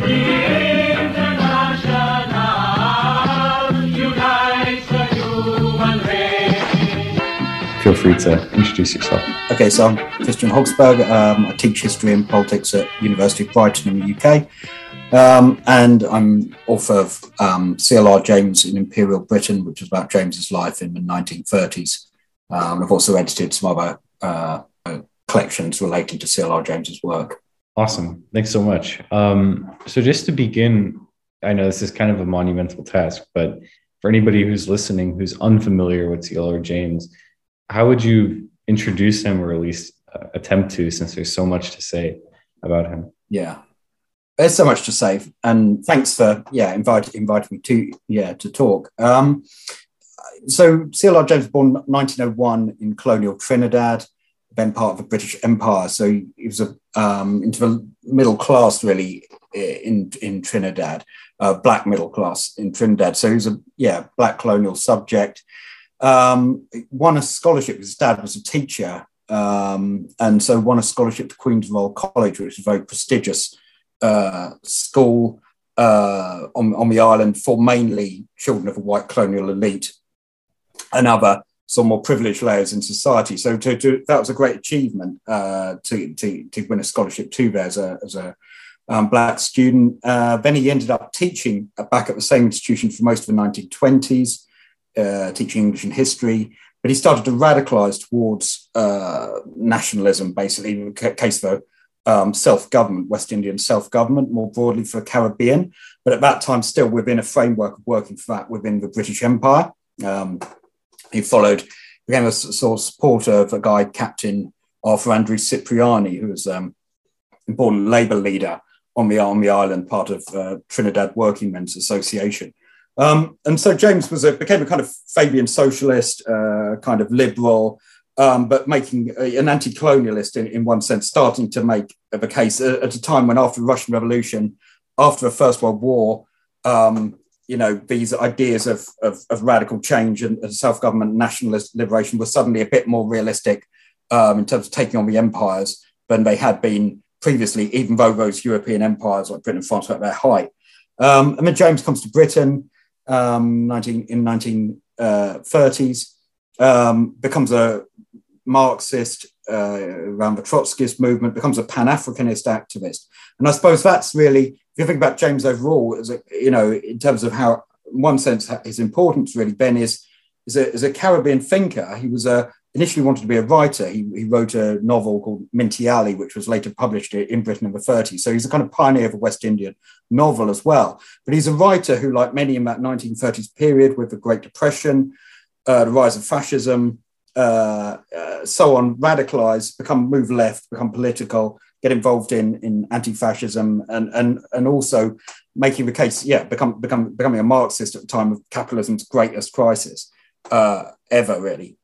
Feel free to introduce yourself. Okay, so I'm Christian Høgsbjerg. I teach history and politics at University of Brighton in the UK. And I'm author of C.L.R. James in Imperial Britain, which is about James's life in the 1930s. I've also edited some other collections related to C.L.R. James's work. Awesome. Thanks so much. So just to begin, I know this is kind of a monumental task, but for anybody who's listening, who's unfamiliar with C.L.R. James, how would you introduce him, or at least attempt to, since there's so much to say about him? Yeah, there's so much to say, and thanks for inviting me to talk. So C.L.R. James was born 1901 in colonial Trinidad, then part of the British Empire. So he was into the middle class, really, in Trinidad, black middle class in Trinidad. So he was a black colonial subject. Won a scholarship. His dad was a teacher, and so won a scholarship to Queen's College, which is a very prestigious school on the island for mainly children of a white colonial elite and other sort of more privileged layers in society. So that was a great achievement to win a scholarship to there as a black student. Then he ended up teaching back at the same institution for most of the 1920s. Teaching English and history, but he started to radicalise towards nationalism, basically, in the case for self-government, West Indian self-government, more broadly for the Caribbean, but at that time still within a framework of working for that within the British Empire. He became a sort of supporter of a guy, Captain Arthur Andrew Cipriani, who was an important Labour leader on the island, part of Trinidad Workingmen's Association. And so James became a kind of Fabian socialist, kind of liberal, but making an anti-colonialist in one sense, starting to make the case at a time when, after the Russian Revolution, after the First World War, these ideas of radical change and self-government nationalist liberation were suddenly a bit more realistic in terms of taking on the empires than they had been previously, even though those European empires like Britain and France were at their height. And then James comes to Britain. In 1930s, becomes a Marxist around the Trotskyist movement, becomes a Pan-Africanist activist. And I suppose that's really, if you think about James overall, in terms of how, in one sense, his importance really, Ben, is a Caribbean thinker. He was initially wanted to be a writer. He wrote a novel called Minty Alley, which was later published in Britain in the 30s. So he's a kind of pioneer of a West Indian novel as well. But he's a writer who, like many in that 1930s period with the Great Depression, the rise of fascism, so on, radicalised, move left, become political, get involved in anti-fascism, and also making the case, becoming a Marxist at the time of capitalism's greatest crisis ever, really.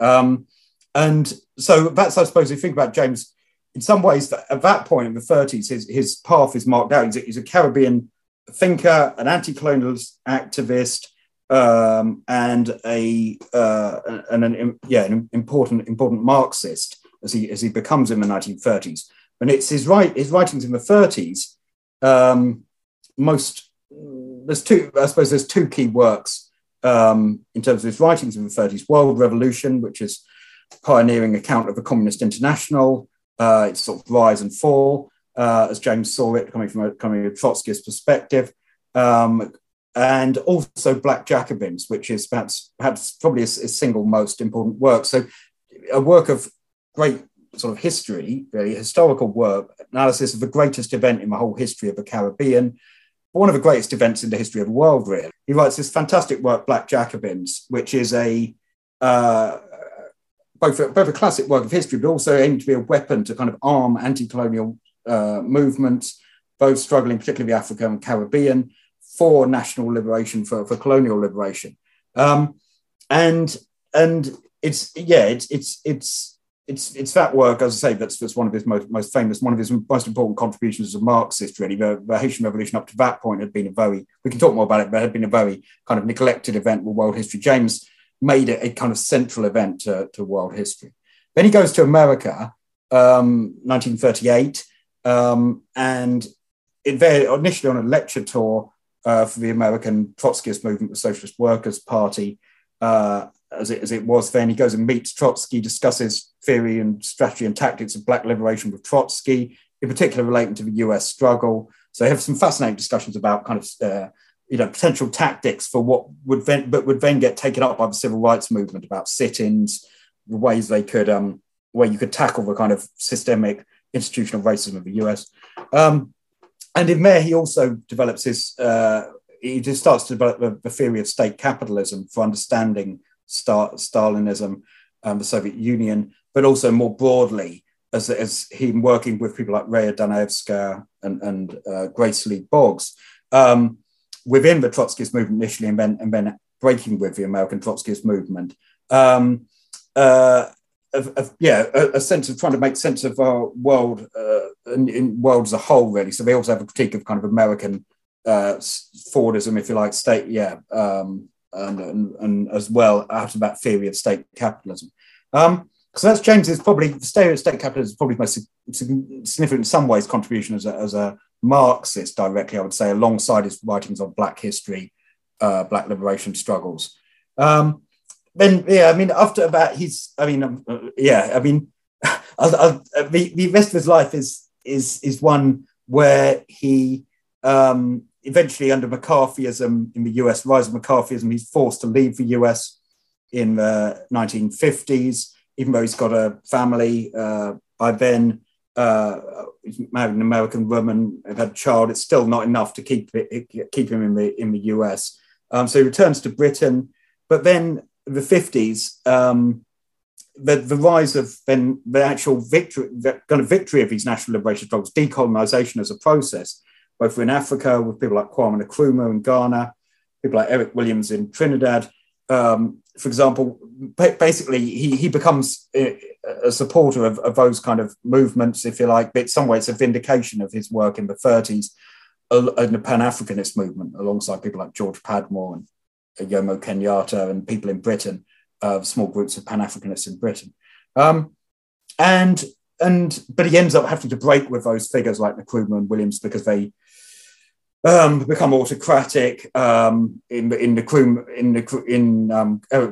And so that's, I suppose, if you think about James, in some ways, at that point in the 30s, his path is marked out. He's a Caribbean thinker, an anti-colonialist activist, and an important Marxist as he becomes in the 1930s. And it's his writings in the 30s. There's two key works in terms of his writings in the 30s: World Revolution, which is pioneering account of the Communist International, its sort of rise and fall, as James saw it, coming from a Trotskyist perspective, and also Black Jacobins, which is perhaps probably his single most important work. So a work of great sort of history, really, historical work, analysis of the greatest event in the whole history of the Caribbean, one of the greatest events in the history of the world, really. He writes this fantastic work, Black Jacobins, which is both a classic work of history, but also aimed to be a weapon to kind of arm anti-colonial movements, both struggling, particularly the African and Caribbean, for national liberation, for colonial liberation, and it's that work, as I say, that's one of his most famous, one of his most important contributions as a Marxist, really. The Haitian Revolution up to that point had been a very kind of neglected event with world history. James made it a kind of central event to world history. Then he goes to America, 1938, and initially on a lecture tour for the American Trotskyist movement, the Socialist Workers' Party, as it was then. He goes and meets Trotsky, discusses theory and strategy and tactics of black liberation with Trotsky, in particular relating to the US struggle. So they have some fascinating discussions about kind of, potential tactics for what would then get taken up by the civil rights movement, about sit-ins, the ways they could, where you could tackle the kind of systemic institutional racism of the US. And in there, he also develops his, he just starts to develop the theory of state capitalism for understanding Stalinism and the Soviet Union, but also more broadly, as him working with people like Raya Danilevskaya and Grace Lee Boggs within the Trotskyist movement initially, and then breaking with the American Trotskyist movement. A sense of trying to make sense of our world, in world as a whole, really. So they also have a critique of kind of American Fordism, if you like, state, and as well out of that theory of state capitalism. So that's James's probably, the theory of state capitalism is probably most significant in some ways contribution as a Marxist directly, I would say, alongside his writings on Black history, Black liberation struggles. After that, the rest of his life is one where he eventually, under McCarthyism in the US, rise of McCarthyism, he's forced to leave the US in the 1950s, even though he's got a family. By then, he's married an American woman and had a child. It's still not enough to keep him in the US. So he returns to Britain, but then, the 50s, the rise of then the actual victory, the kind of victory of these national liberation struggles, decolonization as a process, both in Africa with people like Kwame Nkrumah in Ghana, people like Eric Williams in Trinidad, for example. Basically, he becomes a supporter of those kind of movements, if you like, but in some ways a vindication of his work in the 30s in the Pan-Africanist movement, alongside people like George Padmore and Yomo Kenyatta and people in Britain, small groups of Pan-Africanists in Britain. But he ends up having to break with those figures like Nkrumah and Williams because they become autocratic. In Eric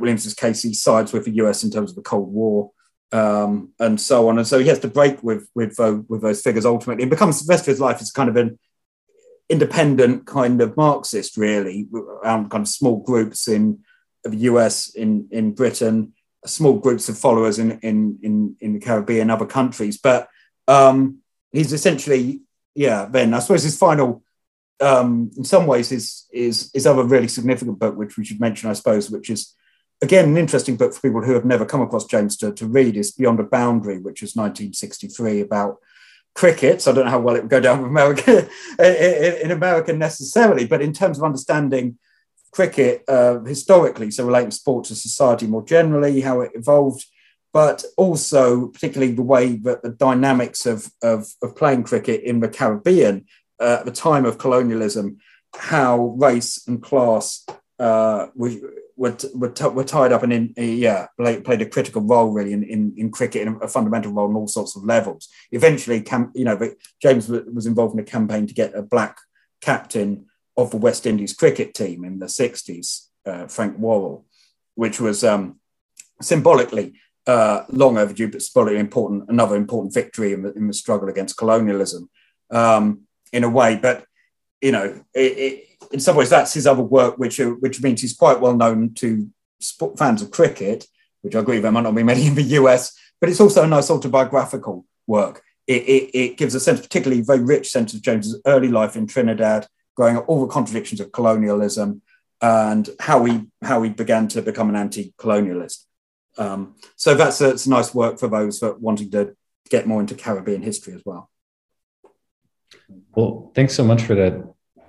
Williams's case, he sides with the US in terms of the Cold War and so on. And so he has to break with those figures ultimately. It becomes the rest of his life is kind of an independent kind of Marxist, really, around kind of small groups in the US, in Britain, small groups of followers in the Caribbean, other countries. But he's essentially, then I suppose his final, in some ways, his other really significant book, which we should mention, I suppose, which is again an interesting book for people who have never come across James to read, is Beyond a Boundary, which is 1963, about cricket. So I don't know how well it would go down with America in America necessarily, but in terms of understanding cricket historically, so relating sport to society more generally, how it evolved, but also particularly the way that the dynamics of playing cricket in the Caribbean at the time of colonialism, how race and class were tied up and played a critical role really in cricket, in a fundamental role on all sorts of levels. Eventually, James was involved in a campaign to get a black captain of the West Indies cricket team in the 60s, Frank Worrell, which was symbolically long overdue, but symbolically important, another important victory in the struggle against colonialism in a way. But, in some ways, that's his other work, which means he's quite well known to fans of cricket, which I agree there might not be many in the US, but it's also a nice autobiographical work. It gives a sense, particularly a very rich sense of James's early life in Trinidad, growing up, all the contradictions of colonialism and how he began to become an anti-colonialist. So it's nice work for those that are wanting to get more into Caribbean history as well. Well, thanks so much for that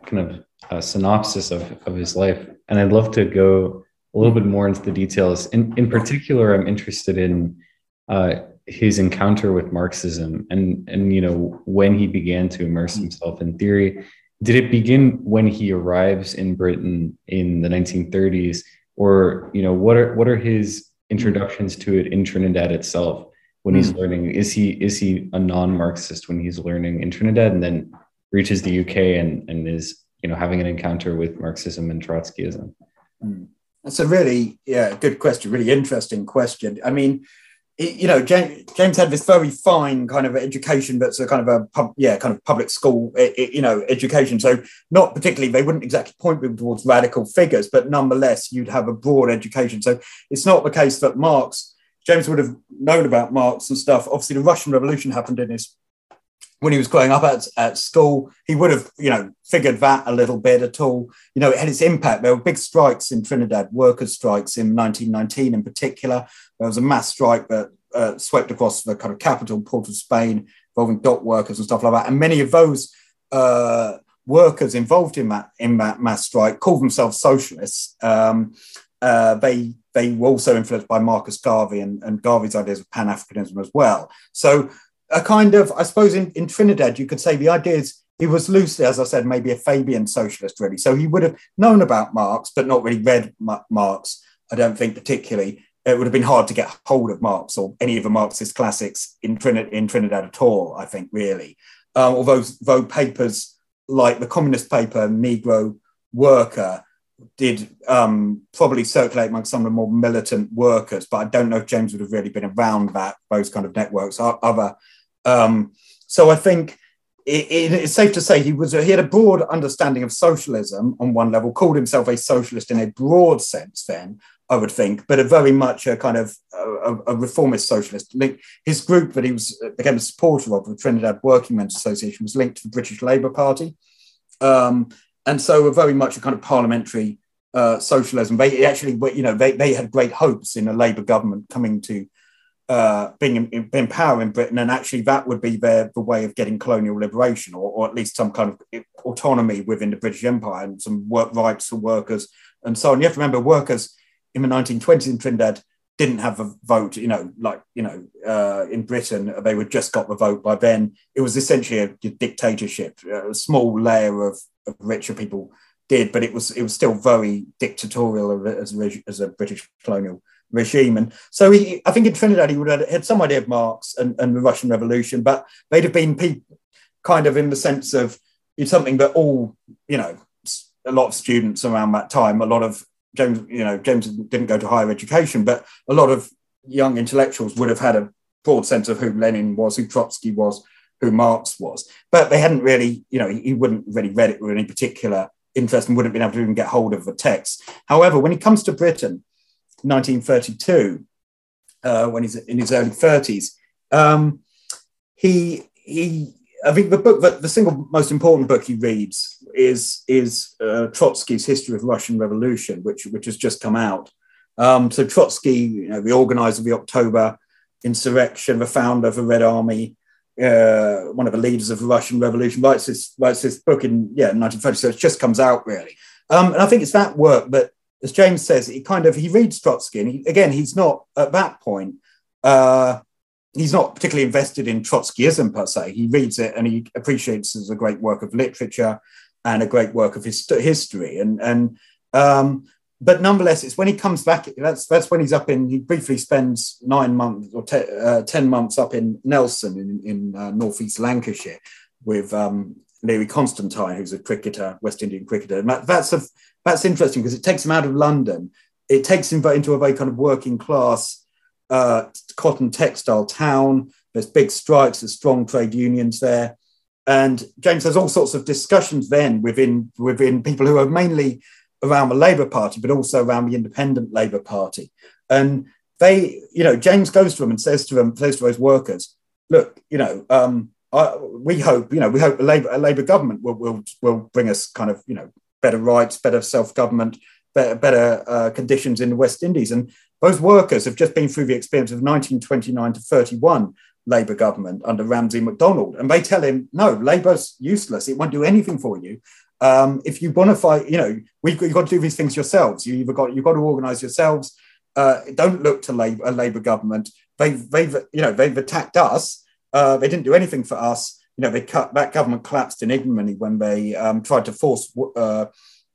kind of synopsis of his life. And I'd love to go a little bit more into the details. In particular, I'm interested in his encounter with Marxism and when he began to immerse himself in theory. Did it begin when he arrives in Britain in the 1930s? Or, what are his introductions to it in Trinidad itself when he's learning? Is he a non-Marxist when he's learning in Trinidad and then reaches the UK and is, you know, having an encounter with Marxism and Trotskyism? That's a really, good question, really interesting question. I mean, you know, James had this very fine kind of education, but it's a kind of public school, you know, education. So not particularly, they wouldn't exactly point people towards radical figures, but nonetheless, you'd have a broad education. So it's not the case that James would have known about Marx and stuff. Obviously, the Russian Revolution happened when he was growing up at school. He would have, you know, figured that a little bit at all. You know, it had its impact. There were big strikes in Trinidad, workers' strikes in 1919 in particular. There was a mass strike that swept across the kind of capital, Port of Spain, involving dock workers and stuff like that. And many of those workers involved in that mass strike called themselves socialists. They were also influenced by Marcus Garvey and Garvey's ideas of Pan-Africanism as well. So a kind of, I suppose in Trinidad, you could say the idea is he was loosely, as I said, maybe a Fabian socialist, really. So he would have known about Marx, but not really read Marx, I don't think particularly. It would have been hard to get hold of Marx or any of the Marxist classics in Trinidad at all, I think, really. Although papers like the communist paper, Negro Worker, did probably circulate among some of the more militant workers, but I don't know if James would have really been around that, those kind of networks. So I think it's safe to say he had a broad understanding of socialism on one level, called himself a socialist in a broad sense then, I would think, but a very much a kind of a reformist socialist. His group that he became a supporter of, the Trinidad Workingmen's Association, was linked to the British Labour Party. And so very much a kind of parliamentary socialism. They actually, you know, they had great hopes in a Labour government coming to being in power in Britain, and actually that would be the way of getting colonial liberation, or at least some kind of autonomy within the British Empire and some work rights for workers and so on. You have to remember, workers in the 1920s in Trinidad didn't have a vote, you know, like, you know, in Britain, they would just got the vote by then. It was essentially a dictatorship. A small layer of richer people did, but it was still very dictatorial as a British colonial regime. And so I think in Trinidad, he would have had some idea of Marx and the Russian Revolution, but they'd have been people kind of in the sense of, it's something that all, you know, a lot of students around that time, a lot of, James didn't go to higher education, but a lot of young intellectuals would have had a broad sense of who Lenin was, who Trotsky was, who Marx was. But they hadn't really, you know, he wouldn't really read it with any particular interest and wouldn't have been able to even get hold of the text. However, when he comes to Britain, 1932, when he's in his early 30s, I think the single most important book he reads is Trotsky's History of Russian Revolution, which has just come out. So Trotsky, you know, the organizer of the October insurrection, the founder of the Red Army, one of the leaders of the Russian Revolution, writes this book in 1930. So it just comes out really, and I think it's that work. But as James says, he reads Trotsky, and he's not at that point. He's not particularly invested in Trotskyism per se. He reads it and he appreciates it as a great work of literature and a great work of history. But nonetheless, it's when he comes back, that's when he's up in, he briefly spends 9 months or 10 months up in Nelson in northeast Lancashire with Leary Constantine, who's a cricketer, West Indian cricketer. And that's interesting because it takes him out of London. It takes him into a very kind of working class cotton textile town. There's big strikes, there's strong trade unions there, and James has all sorts of discussions then within people who are mainly around the Labour Party, but also around the Independent Labour Party. And they, you know, James goes to them and says to those workers, look, you know, we hope a Labour government will bring us kind of, you know, better rights, better self-government, better conditions in the West Indies. And those workers have just been through the experience of 1929 to 31 Labour government under Ramsay MacDonald. And they tell him, no, Labour's useless. It won't do anything for you. If you want to fight, you know, you've got to do these things yourselves. You've got to organise yourselves. Don't look to a Labour government. They've attacked us. They didn't do anything for us. You know, that government collapsed in ignominy when they tried to force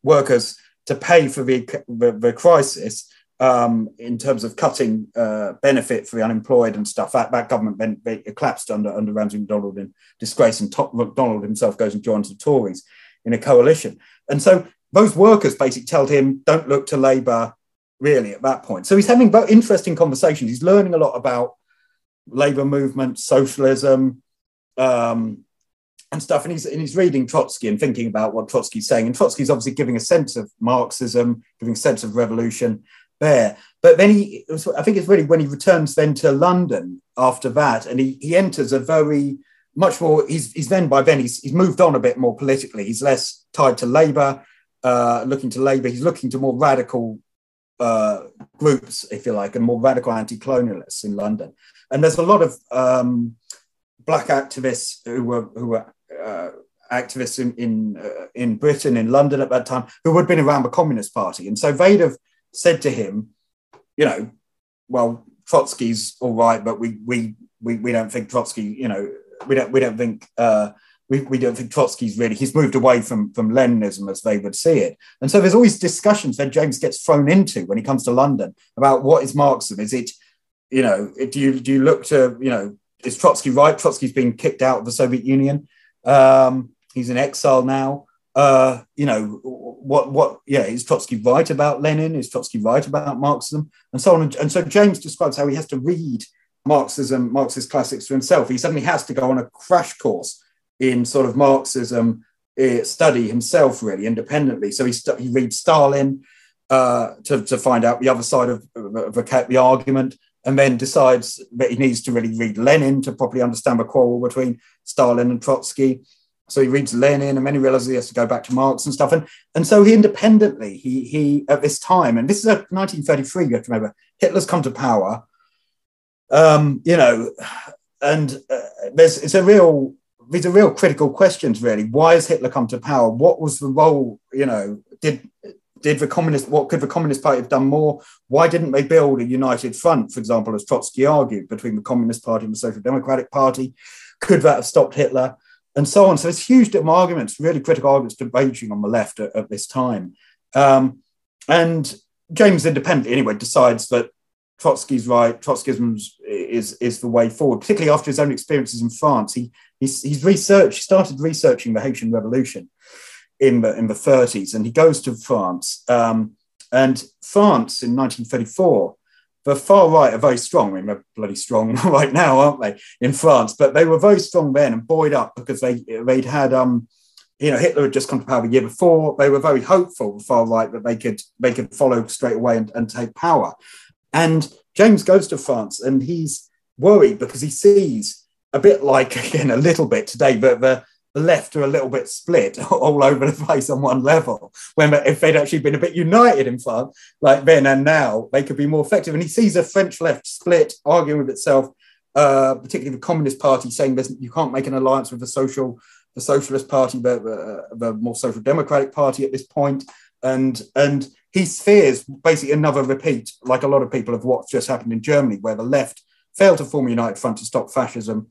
workers to pay for the crisis. in terms of cutting benefit for the unemployed and stuff. That government then collapsed under Ramsay MacDonald in disgrace, and MacDonald himself goes and joins the Tories in a coalition. And so those workers basically tell him, don't look to Labour really at that point. So he's having interesting conversations. He's learning a lot about Labour movement, socialism, and stuff. And he's reading Trotsky and thinking about what Trotsky's saying. And Trotsky's obviously giving a sense of Marxism, giving a sense of revolution there. But then I think it's really when he returns then to London after that, and he enters a very much more, he's moved on a bit more politically. He's less tied to Labour, he's looking to more radical groups, if you like, and more radical anti-colonialists in London. And there's a lot of black activists who were activists in Britain, in London at that time, who had been around the Communist Party. And so they'd have said to him, you know, well, Trotsky's all right, but we don't think Trotsky, you know, we don't think Trotsky's really, he's moved away from Leninism as they would see it. And so there's always discussions that James gets thrown into when he comes to London about what is Marxism. Is it, you know, do you look to, you know, is Trotsky right? Trotsky's been kicked out of the Soviet Union. He's in exile now. You know, is Trotsky right about Lenin? Is Trotsky right about Marxism? And so on. And so James describes how he has to read Marxism, Marxist classics for himself. He suddenly has to go on a crash course in sort of Marxism study himself, really independently. So he reads Stalin to find out the other side of the argument, and then decides that he needs to really read Lenin to properly understand the quarrel between Stalin and Trotsky. So he reads Lenin, and then he realizes he has to go back to Marx and stuff. And so he independently, he at this time, and this is 1933, you have to remember, Hitler's come to power, you know, and these are real critical questions, really. Why has Hitler come to power? What was the role, you know, what could the Communist Party have done more? Why didn't they build a united front, for example, as Trotsky argued, between the Communist Party and the Social Democratic Party? Could that have stopped Hitler? And so on. So it's huge arguments, really critical arguments debating on the left at this time. And James independently, anyway, decides that Trotsky's right, Trotskyism is the way forward, particularly after his own experiences in France. He started researching the Haitian Revolution in the 30s, and he goes to France. And France in 1934, the far right are very strong. I mean, they're bloody strong right now, aren't they, in France? But they were very strong then and buoyed up because they'd had, you know, Hitler had just come to power the year before. They were very hopeful, the far right, that they could follow straight away and take power. And James goes to France, and he's worried because he sees, a bit like, again, a little bit today, but the left are a little bit split all over the place on one level, when if they'd actually been a bit united in France, like then and now, they could be more effective. And he sees a French left split, arguing with itself, particularly the Communist Party, saying you can't make an alliance with the Socialist Party, the more Social Democratic Party at this point. And he fears basically another repeat, like a lot of people, of what's just happened in Germany, where the left failed to form a united front to stop fascism.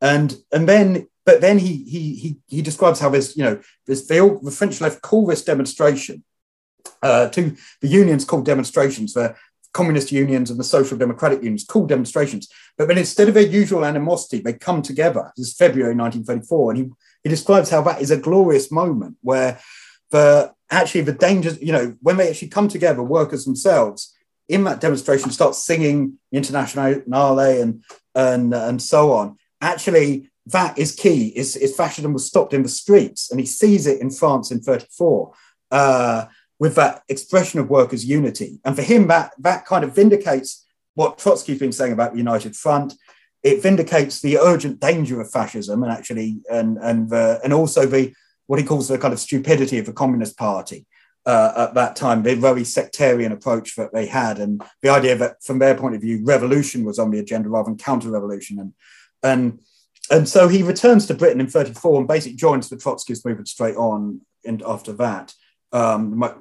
But then he describes how this, you know, the French left call this demonstration, to the unions called demonstrations, the communist unions and the social democratic unions called demonstrations. But then instead of their usual animosity, they come together. This is February 1934. And he describes how that is a glorious moment where the dangers, you know, when they actually come together, workers themselves, in that demonstration, start singing Internationale and so on. Actually, that is key. Is fascism was stopped in the streets, and he sees it in France in 1934 with that expression of workers' unity. And for him, that kind of vindicates what Trotsky's been saying about the United Front. It vindicates the urgent danger of fascism, and actually, and also the what he calls the kind of stupidity of the Communist Party. At that time, the very sectarian approach that they had, and the idea that, from their point of view, revolution was on the agenda rather than counter-revolution, and so he returns to Britain in 1934 and basically joins the Trotskyist movement straight on. And after that, when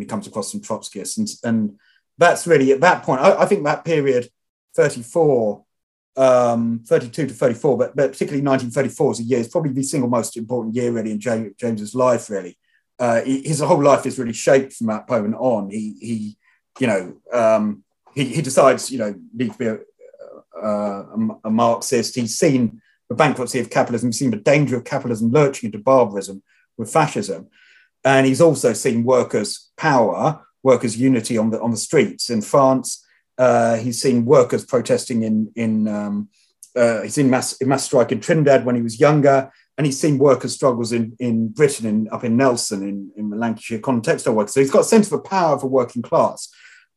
he comes across some Trotskyists, and that's really at that point. I think that period, 32 to 34, but particularly 1934 is a year. It's probably the single most important year really in James's life, really. His whole life is really shaped from that point on. He he decides, need to be a Marxist. He's seen the bankruptcy of capitalism, he's seen the danger of capitalism lurching into barbarism with fascism. And he's also seen workers' power, workers' unity on the streets in France. He's seen workers protesting he's seen mass strike in Trinidad when he was younger, and he's seen workers' struggles in Britain, up in Nelson, in the Lancashire contextual workers. So he's got a sense of the power of the working class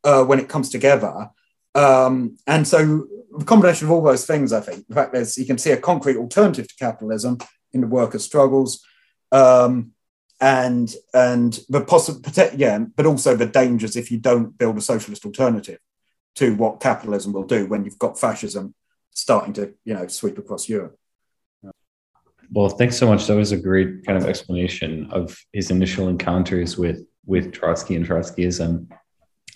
when it comes together. And so the combination of all those things, I think, in fact, you can see a concrete alternative to capitalism in the workers' struggles, and the but also the dangers if you don't build a socialist alternative to what capitalism will do when you've got fascism starting to sweep across Europe. Well, thanks so much. That was a great kind of explanation of his initial encounters with Trotsky and Trotskyism.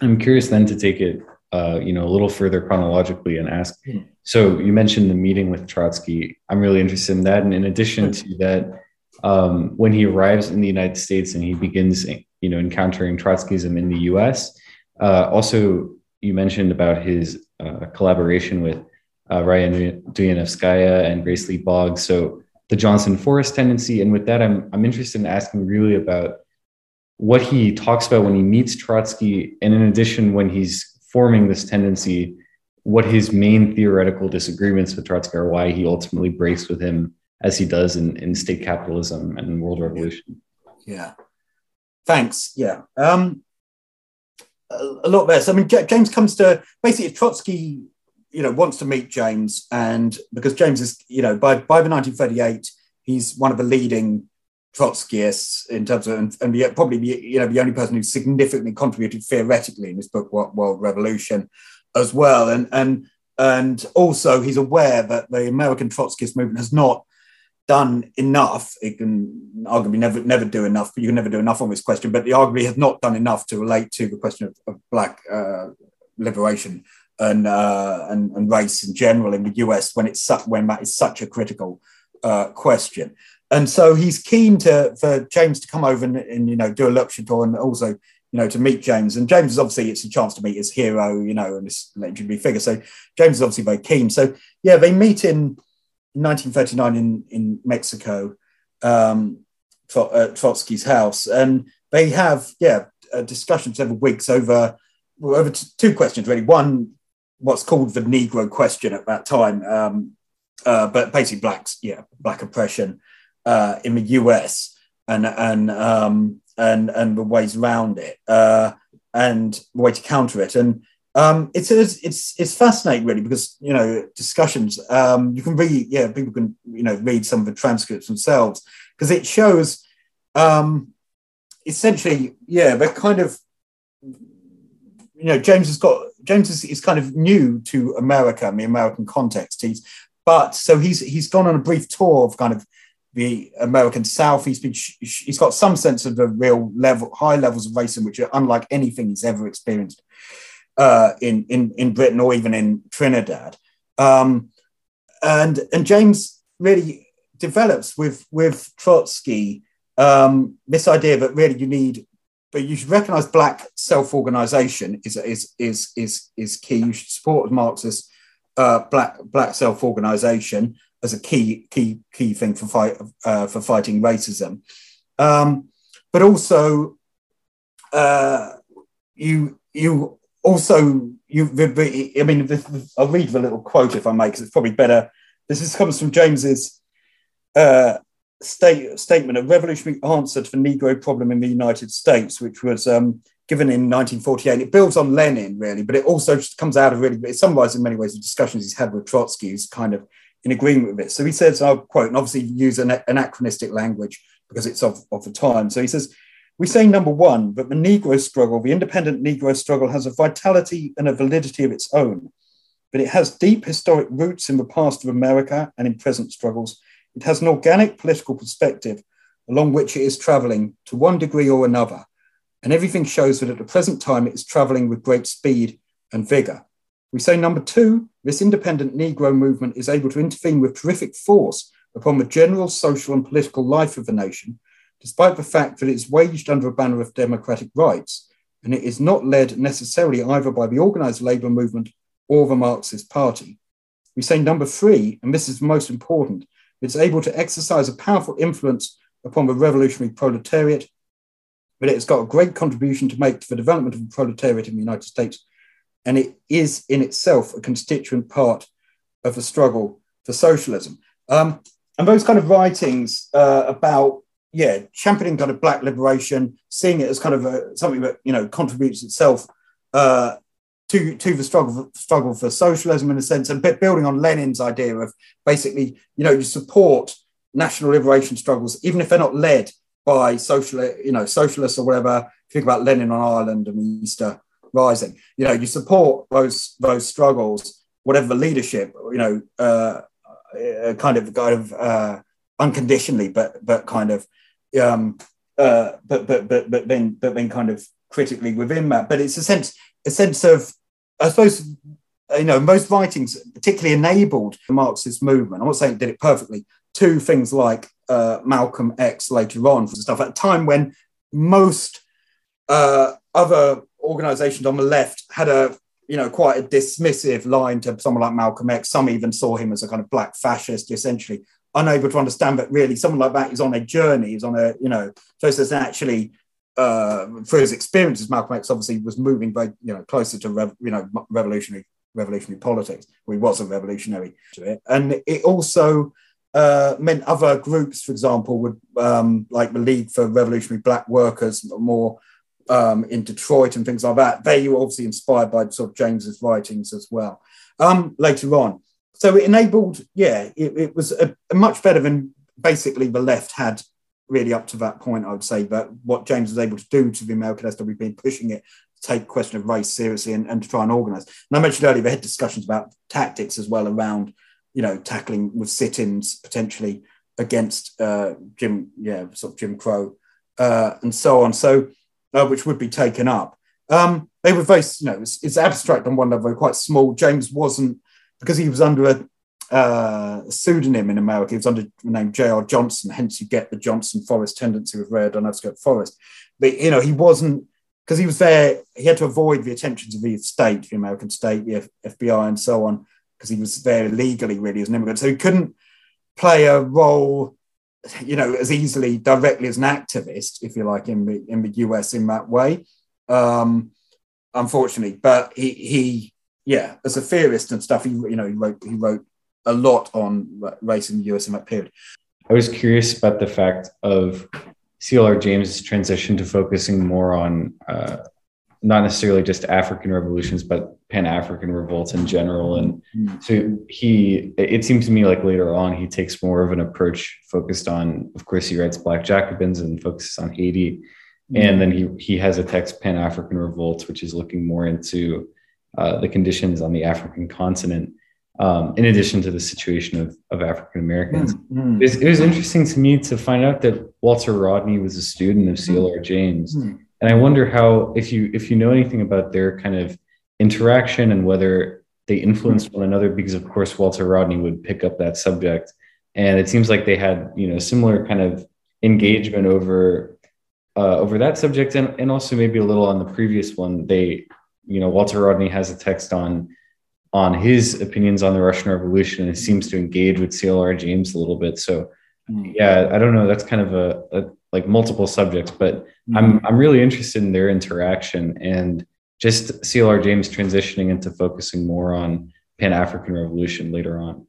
I'm curious then to take it a little further chronologically and ask, so you mentioned the meeting with Trotsky. I'm really interested in that. And in addition to that, when he arrives in the United States and he begins, encountering Trotskyism in the US, also you mentioned about his collaboration with Raya Duyanevskaya and Grace Lee Boggs. So the Johnson Forrest tendency. And with that, I'm interested in asking really about what he talks about when he meets Trotsky. And in addition, when he's forming this tendency, what his main theoretical disagreements with Trotsky are, why he ultimately breaks with him as he does in state capitalism and world revolution. Yeah. Thanks. Yeah. A lot there. So, I mean, James comes to, basically Trotsky, wants to meet James, and because James is, by the 1938, he's one of the leading Trotskyists in terms of, and probably the only person who significantly contributed theoretically in this book, World Revolution, as well, and also he's aware that the American Trotskyist movement has not done enough. It can arguably never do enough, but you can never do enough on this question. But the arguably has not done enough to relate to the question of black liberation and race in general in the US when that is such a critical question. And so he's keen for James to come over and do a lecture tour, and also, to meet James. And James is obviously, it's a chance to meet his hero, and this legendary figure. So James is obviously very keen. So, yeah, they meet in 1939 in Mexico, Trotsky's house. And they have, a discussion for several weeks over two questions, really. One, what's called the Negro question at that time, but basically black oppression. In the US and the ways around it and the way to counter it, and it's fascinating really, because discussions you can read, people can read some of the transcripts themselves, because it shows essentially they're kind of James is kind of new to America and the American context. He's gone on a brief tour of kind of the American South. He's got some sense of the high levels of racism, which are unlike anything he's ever experienced in Britain or even in Trinidad. And James really develops with Trotsky this idea that really you should recognise black self-organisation is key. You should support as Marxists black self-organisation as a key thing for fighting racism, but also I'll read the little quote if I may, because it's probably better. This comes from James's statement, a revolutionary answer to the Negro problem in the United States, which was given in 1948. It builds on Lenin really, but it also just comes out of it summarizes in many ways the discussions he's had with Trotsky, who's kind of in agreement with it. So he says, and I'll quote, and obviously use an anachronistic language because it's of the time. So he says, we say, number one, that the Negro struggle, the independent Negro struggle, has a vitality and a validity of its own, but it has deep historic roots in the past of America and in present struggles. It has an organic political perspective along which it is traveling to one degree or another, and everything shows that at the present time it is traveling with great speed and vigor. We say, number two, this independent Negro movement is able to intervene with terrific force upon the general social and political life of the nation, despite the fact that it is waged under a banner of democratic rights, and it is not led necessarily either by the organized labor movement or the Marxist party. We say number three, and this is most important, it's able to exercise a powerful influence upon the revolutionary proletariat, but it's got a great contribution to make to the development of the proletariat in the United States, and it is in itself a constituent part of the struggle for socialism. And those kind of writings about, championing kind of black liberation, seeing it as kind of something that, contributes itself to the struggle for socialism in a sense, and building on Lenin's idea of basically, you support national liberation struggles, even if they're not led by socialists or whatever. If you think about Lenin on Ireland and the Easter Rising, you support those struggles, whatever the leadership, unconditionally, but then kind of critically within that. But it's a sense of, I suppose, most writings particularly enabled the Marxist movement. I'm not saying it did it perfectly. To things like Malcolm X later on, for stuff at a time when most other organisations on the left had a quite a dismissive line to someone like Malcolm X. Some even saw him as a kind of black fascist, essentially unable to understand that really someone like that is on a journey, is on a so actually through his experiences, Malcolm X obviously was moving very closer to revolutionary politics. Well, he was a revolutionary to it, and it also meant other groups, for example, would like the League for Revolutionary Black Workers, more in Detroit and things like that. They were obviously inspired by sort of James's writings as well later on. So it enabled, it was a much better than basically the left had really up to that point, I would say. But what James was able to do to the American SWP, pushing it, take question of race seriously and to try and organise. And I mentioned earlier, they had discussions about tactics as well around tackling with sit-ins potentially against Jim Crow and so on. So, which would be taken up. They were very, it's abstract on one level, quite small. James wasn't, because he was under a pseudonym in America. He was under the name J.R. Johnson. Hence, you get the Johnson Forrest tendency with Red on Upskirt Forrest. But he wasn't, because he was there. He had to avoid the attentions of the state, the American state, the FBI, and so on, because he was there illegally, really, as an immigrant. So he couldn't play a role, as easily, directly as an activist, if you like, in the US in that way, unfortunately. But he as a theorist and stuff, he wrote a lot on race in the US in that period. I was curious about the fact of C.L.R. James' transition to focusing more on not necessarily just African revolutions, but Pan-African revolts in general. And so it seems to me like later on, he takes more of an approach focused on, of course, he writes Black Jacobins and focuses on Haiti. And then he has a text, Pan-African Revolts, which is looking more into the conditions on the African continent, in addition to the situation of African-Americans. It was interesting to me to find out that Walter Rodney was a student of C.L.R. James. And I wonder how, if you know anything about their kind of interaction and whether they influenced one another, because of course Walter Rodney would pick up that subject, and it seems like they had similar kind of engagement over that subject, and also maybe a little on the previous one. They, Walter Rodney has a text on his opinions on the Russian Revolution, and it seems to engage with C.L.R. James a little bit. So I don't know. That's kind of a like multiple subjects, but I'm really interested in their interaction and just C.L.R. James transitioning into focusing more on Pan-African Revolution later on.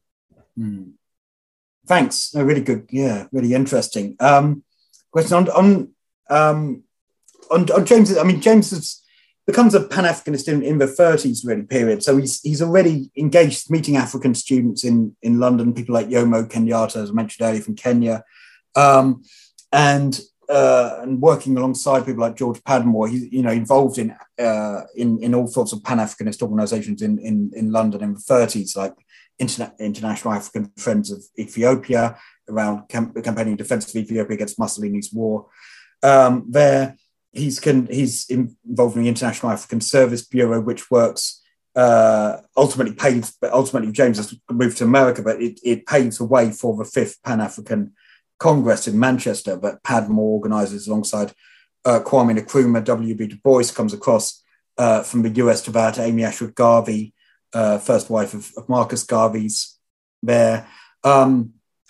Thanks. No, really good. Yeah, really interesting. Question on James. I mean, James becomes a Pan-Africanist in the 30s really period. So he's already engaged meeting African students in London, people like Yomo Kenyatta, as I mentioned earlier, from Kenya. And working alongside people like George Padmore, he's involved in all sorts of Pan-Africanist organisations in London in the 30s, like International African Friends of Ethiopia, around campaigning in defence of Ethiopia against Mussolini's war. There, he's involved in the International African Service Bureau, which works ultimately James has moved to America, but it paves the way for the 5th Pan-African Congress in Manchester, but Padmore organises alongside Kwame Nkrumah, W.B. Du Bois comes across from the US to that, Amy Ashwood Garvey, first wife of Marcus Garvey's there, a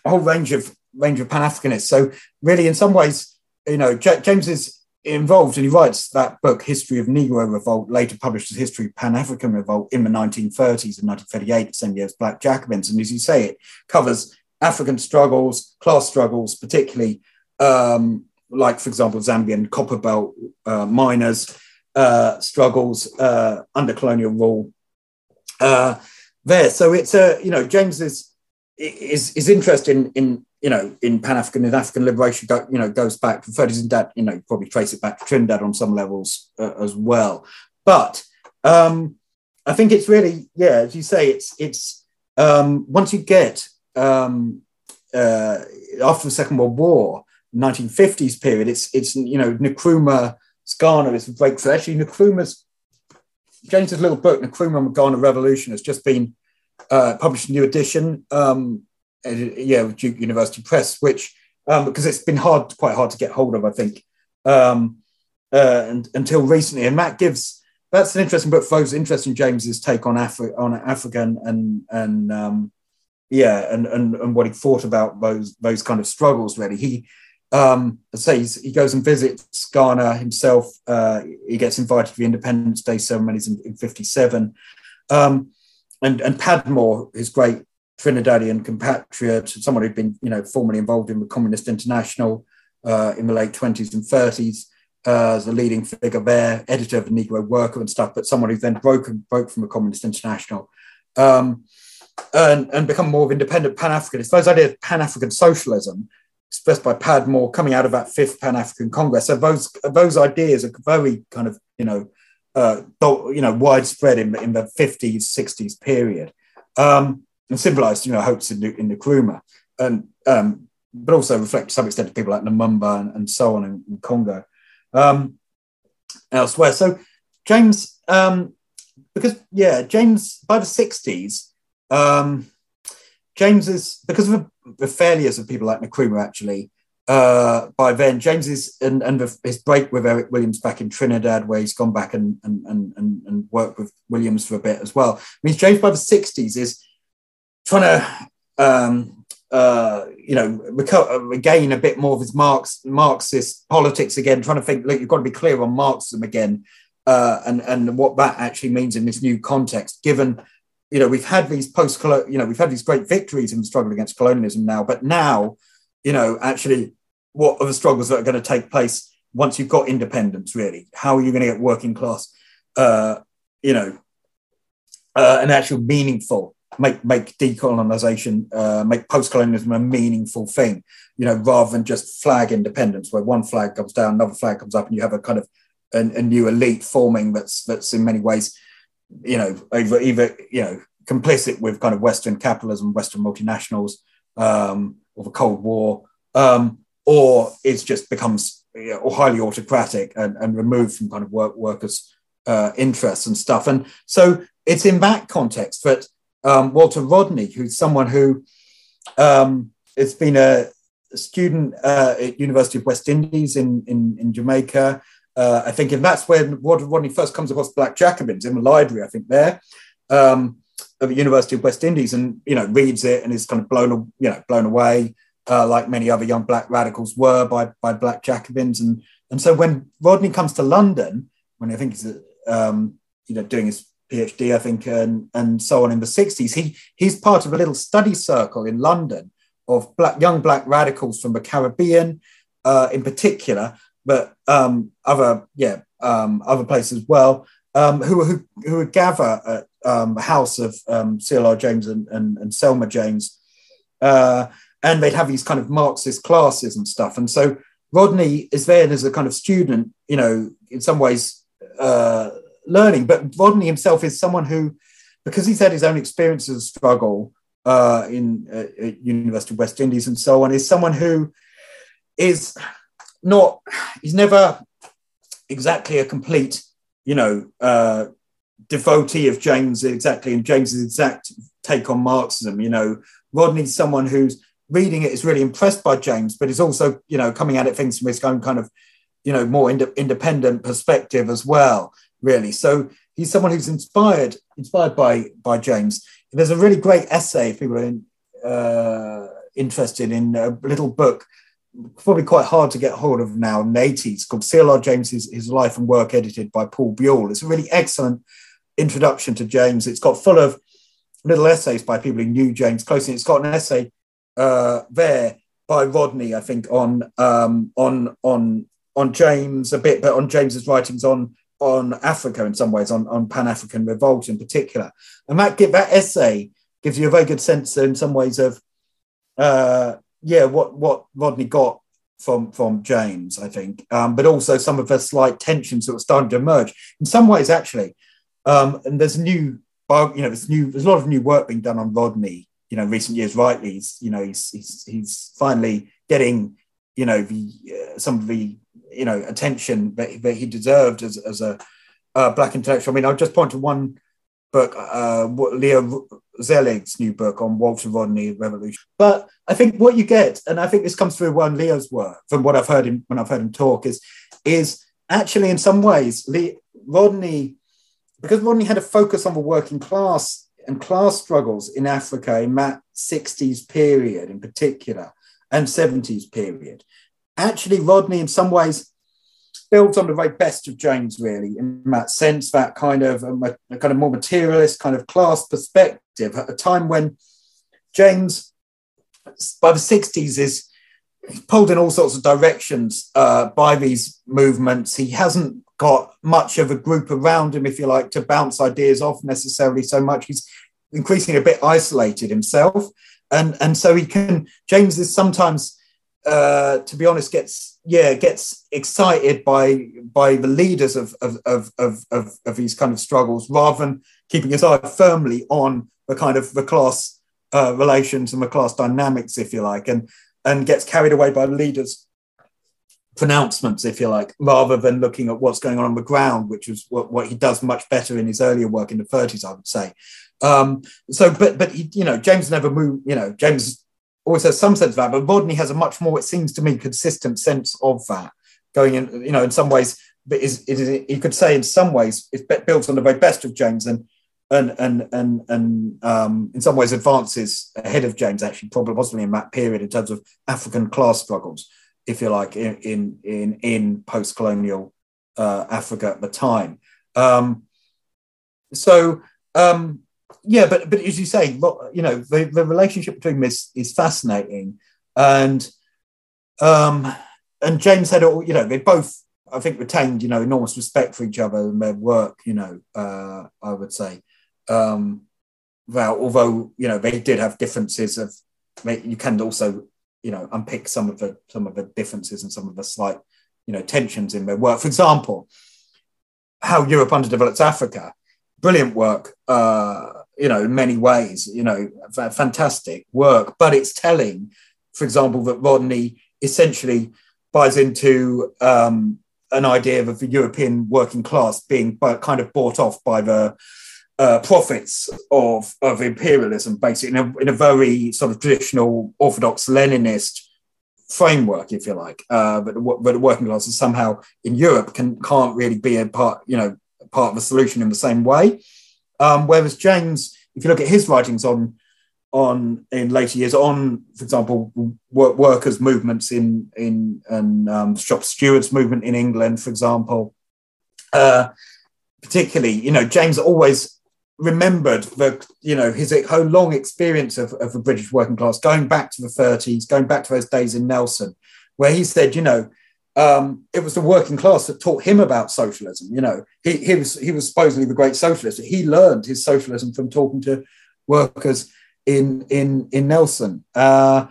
whole range of Pan-Africanists. So really, in some ways, you know, James is involved, and he writes that book, History of Negro Revolt, later published as History of Pan-African Revolt in the 1930s and 1938, the same year as Black Jacobins. And as you say, it covers African struggles, class struggles, particularly like, for example, Zambian Copperbelt miners, struggles under colonial rule there. So it's you know, James is interested in you know, in Pan-African and African liberation, you know, goes back to the 30s, and that, you know, probably trace it back to Trinidad on some levels as well. But I think it's really, yeah, as you say, it's once you get after the Second World War, 1950s period, it's you know, Nkrumah's Ghana is a breakthrough. Actually, James's little book, Nkrumah and the Ghana Revolution, has just been published in a new edition. Yeah, with Duke University Press, which because it's been quite hard to get hold of, I think, and until recently. And that's an interesting book for those interested in James's take on African and what he thought about those kind of struggles. Really, he says he goes and visits Ghana himself. He gets invited to the Independence Day ceremonies in '57, and Padmore, his great Trinidadian compatriot, someone who'd been, you know, formerly involved in the Communist International in the late 20s and 30s, as a leading figure there, editor of the Negro Worker and stuff, but someone who then broke from the Communist International and become more of independent Pan-Africanist. Those ideas of Pan-African socialism expressed by Padmore coming out of that fifth Pan-African Congress. So those ideas are very kind of, widespread in the 50s, 60s period. And symbolised, you know, hopes in Nkrumah, and but also reflect to some extent people like Lumumba and so on in Congo, elsewhere. So James, James by the 60s, James is, because of the failures of people like Nkrumah, actually by then James is his break with Eric Williams back in Trinidad, where he's gone back and worked with Williams for a bit as well. I mean, James by the 60s is trying to, regain a bit more of his Marxist politics again, trying to think, look, you've got to be clear on Marxism again and what that actually means in this new context, given, you know, we've had these great victories in the struggle against colonialism now, but now, you know, actually, what are the struggles that are going to take place once you've got independence, really? How are you going to get working class, an actual meaningful, make decolonization, make post-colonialism a meaningful thing, you know, rather than just flag independence, where one flag comes down, another flag comes up, and you have a kind of a new elite forming that's in many ways, you know, either complicit with kind of Western capitalism, Western multinationals, or the Cold War, or it just becomes highly autocratic and removed from kind of workers' interests and stuff. And so it's in that context that Walter Rodney, who's someone who has been a student at University of West Indies in Jamaica, I think, and that's where Walter Rodney first comes across Black Jacobins, in the library, I think, there, of the University of West Indies, and, you know, reads it and is kind of blown away, like many other young Black radicals were by Black Jacobins. And so when Rodney comes to London, when I think he's doing his PhD, I think, and so on in the 60s, he's part of a little study circle in London of young black radicals from the Caribbean, in particular, but other places as well, who would gather at the house of C.L.R. James and Selma James, and they'd have these kind of Marxist classes and stuff. And so Rodney is there as a kind of student, you know, in some ways, learning. But Rodney himself is someone who, because he's had his own experiences of struggle at University of West Indies and so on, is someone who is not, he's never exactly a complete, you know, devotee of James exactly, and James's exact take on Marxism. You know, Rodney's someone who's reading it, is really impressed by James, but is also, you know, coming at it things from his own kind of you know, more independent perspective as well, really. So he's someone who's inspired by James. There's a really great essay, if people are interested, in a little book, probably quite hard to get hold of now, in the 80s, called C.L.R. James, His Life and Work, edited by Paul Buell. It's a really excellent introduction to James. It's got full of little essays by people who knew James closely. It's got an essay there by Rodney, I think, on James a bit, but on James's writings on Africa in some ways, on Pan-African revolt in particular. And that essay gives you a very good sense in some ways of what Rodney got from James, I think, but also some of the slight tensions that were starting to emerge. In some ways, actually, and there's there's a lot of new work being done on Rodney, you know, recent years, rightly. He's finally getting, you know, some of the, you know, attention that he deserved as a black intellectual. I mean, I'll just point to one book, Leo Zelig's new book on Walter Rodney Revolution. But I think what you get, and I think this comes through one Leo's work, from what I've heard him talk, is actually in some ways Rodney, because Rodney had a focus on the working class and class struggles in Africa in that 60s period in particular, and 70s period. Actually, Rodney in some ways builds on the very best of James, really, in that sense, that kind of more materialist kind of class perspective at a time when James, by the 60s, is pulled in all sorts of directions by these movements. He hasn't got much of a group around him, if you like, to bounce ideas off necessarily so much. He's increasingly a bit isolated himself. And so James is sometimes, to be honest, gets excited by the leaders of these kind of struggles, rather than keeping his eye firmly on the kind of the class relations and the class dynamics, if you like, and gets carried away by the leaders' pronouncements, if you like, rather than looking at what's going on the ground, which is what he does much better in his earlier work in the 30s, I would say. But James never moved. You know, James always has some sense of that, but Rodney has a much more, it seems to me, consistent sense of that going in, you know, in some ways, but you could say in some ways it builds on the very best of James and in some ways advances ahead of James, actually, probably possibly in that period in terms of African class struggles, if you like, in post-colonial Africa at the time. Yeah, but as you say, you know, the relationship between them is fascinating, and James had all, you know, they both, I think, retained, you know, enormous respect for each other and their work, you know, I would say, although, you know, they did have differences of, you can also, you know, unpick some of the differences and some of the slight, you know, tensions in their work. For example, How Europe Underdevelops Africa, brilliant work, you know, in many ways, you know, fantastic work, but it's telling, for example, that Rodney essentially buys into an idea of the European working class being kind of bought off by the profits of imperialism, basically, in a very sort of traditional orthodox Leninist framework, if you like, but the working class is somehow in Europe can't really be a part, you know, part of the solution in the same way. Whereas James, if you look at his writings on in later years, on, for example, workers' movements in shop stewards' movement in England, for example, particularly, you know, James always remembered the, you know, his whole long experience of the British working class, going back to the 30s, going back to those days in Nelson, where he said, you know, it was the working class that taught him about socialism. You know, he was supposedly the great socialist. He learned his socialism from talking to workers in Nelson, in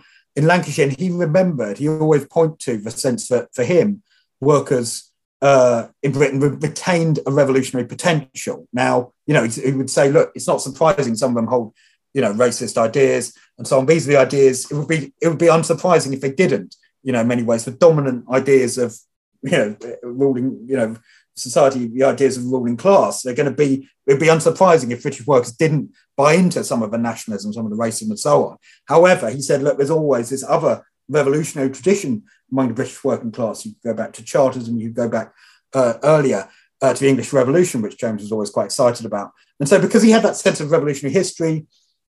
Lancashire. And he remembered, he always pointed to the sense that for him, workers in Britain retained a revolutionary potential. Now, you know, he would say, look, it's not surprising some of them hold, you know, racist ideas and so on. These are the ideas. It would be unsurprising if they didn't. You know, in many ways, the dominant ideas of, you know, ruling, you know, society, the ideas of ruling class, it'd be unsurprising if British workers didn't buy into some of the nationalism, some of the racism and so on. However, he said, look, there's always this other revolutionary tradition among the British working class. You go back to Chartism, you go back earlier to the English Revolution, which James was always quite excited about. And so because he had that sense of revolutionary history,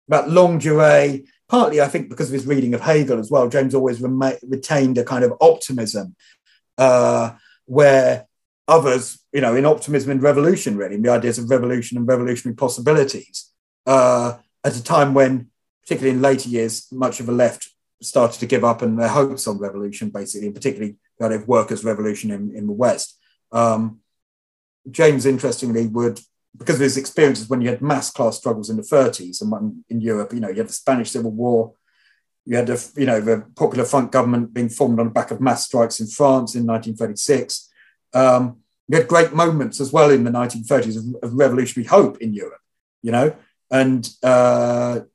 about long durée, partly, I think, because of his reading of Hegel as well, James always retained a kind of optimism where others, you know, in optimism and revolution, really, and the ideas of revolution and revolutionary possibilities at a time when, particularly in later years, much of the left started to give up and their hopes on revolution, basically, and particularly the idea of workers' revolution in the West. James, interestingly, would, because of his experiences when you had mass class struggles in the 30s and in Europe, you know, you had the Spanish Civil War, you had, you know, the Popular Front government being formed on the back of mass strikes in France in 1936. You had great moments as well in the 1930s of revolutionary hope in Europe, you know, and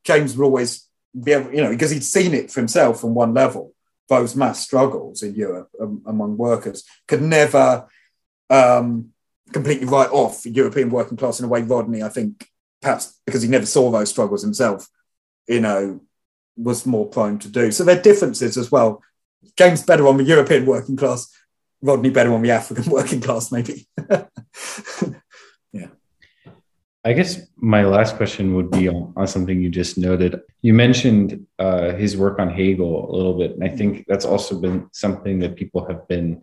James would always be able, you know, because he'd seen it for himself on one level, those mass struggles in Europe among workers could never completely write off the European working class in a way Rodney, I think, perhaps because he never saw those struggles himself, you know, was more prone to do. So there are differences as well. James better on the European working class, Rodney better on the African working class, maybe. Yeah. I guess my last question would be on something you just noted. You mentioned his work on Hegel a little bit, and I think that's also been something that people have been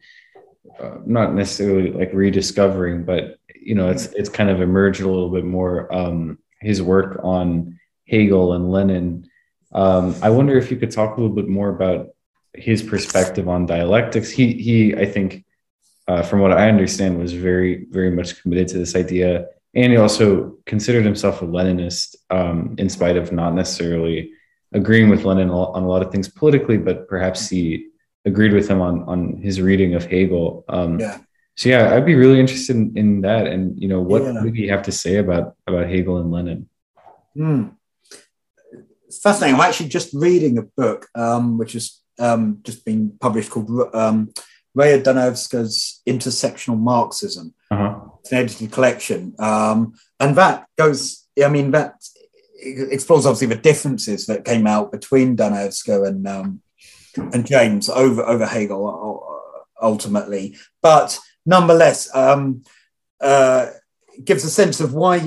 not necessarily like rediscovering, but, you know, it's kind of emerged a little bit more, his work on Hegel and Lenin. I wonder if you could talk a little bit more about his perspective on dialectics. He I think, from what I understand, was very, very much committed to this idea. And he also considered himself a Leninist, in spite of not necessarily agreeing with Lenin on a lot of things politically, but perhaps he agreed with him on his reading of Hegel. Yeah. So yeah, I'd be really interested in that. And, you know, what would you have to say about Hegel and Lenin? It's fascinating. I'm actually just reading a book, which is just been published, called Raya Danowska's Intersectional Marxism. It's an edited collection, and that goes, I mean, that explores obviously the differences that came out between Danowska and James over Hegel ultimately, but nonetheless gives a sense of why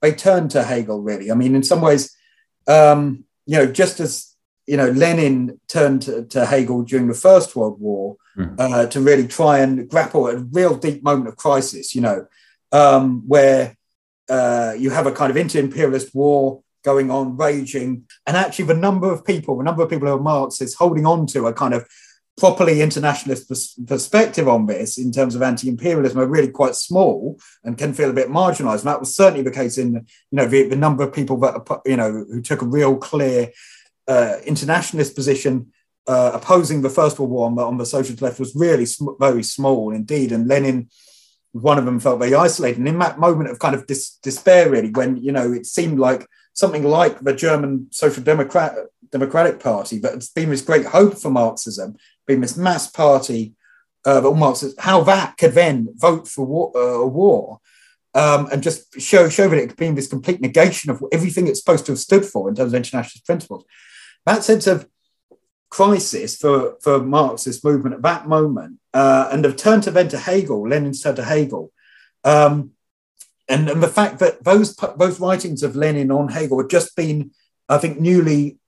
they turned to Hegel, really. I mean, in some ways, you know, just as, you know, Lenin turned to Hegel during the First World War to really try and grapple at a real deep moment of crisis, you know, where you have a kind of inter-imperialist war going on, raging, and actually the number of people who are Marxists holding on to a kind of properly internationalist perspective on this in terms of anti-imperialism are really quite small and can feel a bit marginalised. And that was certainly the case in, you know, the number of people that, you know, who took a real clear internationalist position opposing the First World War on the socialist left was really very small indeed. And Lenin, one of them, felt very isolated. And in that moment of kind of despair, really, when, you know, it seemed like something like the German Social Democratic Party, but it's been this great hope for Marxism, been this mass party of all Marxists, how that could then vote for a war. And just show that it had been this complete negation of everything it's supposed to have stood for in terms of internationalist principles. That sense of crisis for Marxist movement at that moment, and have turned to Hegel, Lenin's turned to Hegel. And the fact that those writings of Lenin on Hegel had just been, I think, newly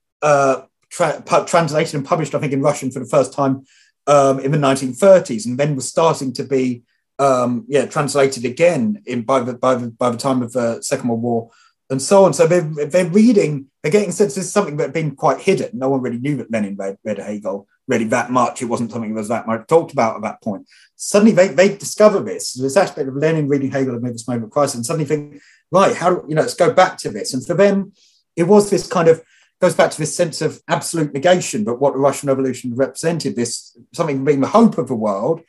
translated and published, I think, in Russian for the first time in the 1930s, and then was starting to be translated again by the time of the Second World War, and so on. So they're reading, they're getting a sense of something that had been quite hidden. No one really knew that Lenin read Hegel really that much. It wasn't something that was that much talked about at that point. Suddenly they discover this aspect of Lenin reading Hegel amid this moment of crisis, and suddenly think, right, how, you know, let's go back to this. And for them, it was this kind of, goes back to this sense of absolute negation, but what the Russian Revolution represented, this something being the hope of the world,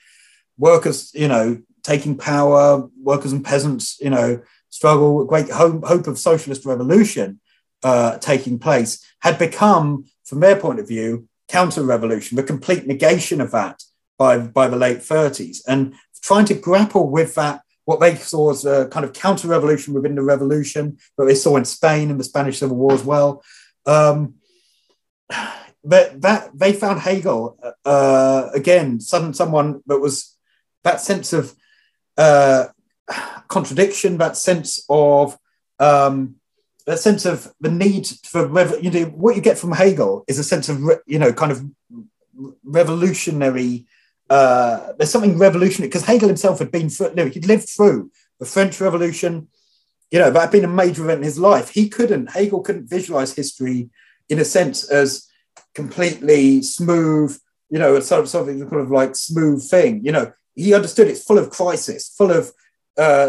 workers, you know, taking power, workers and peasants, you know, struggle, great hope of socialist revolution taking place, had become, from their point of view, counter-revolution, the complete negation of that by the late 30s. And trying to grapple with that, what they saw as a kind of counter-revolution within the revolution, that they saw in Spain and the Spanish Civil War as well, that they found Hegel again, someone that was that sense of contradiction, that sense of the need for what you get from Hegel is a sense of kind of revolutionary. There's something revolutionary because Hegel himself had been through. He'd lived through the French Revolution. That had been a major event in his life. Hegel couldn't visualize history in a sense as completely smooth, sort of like smooth thing. He understood it's full of crisis, full of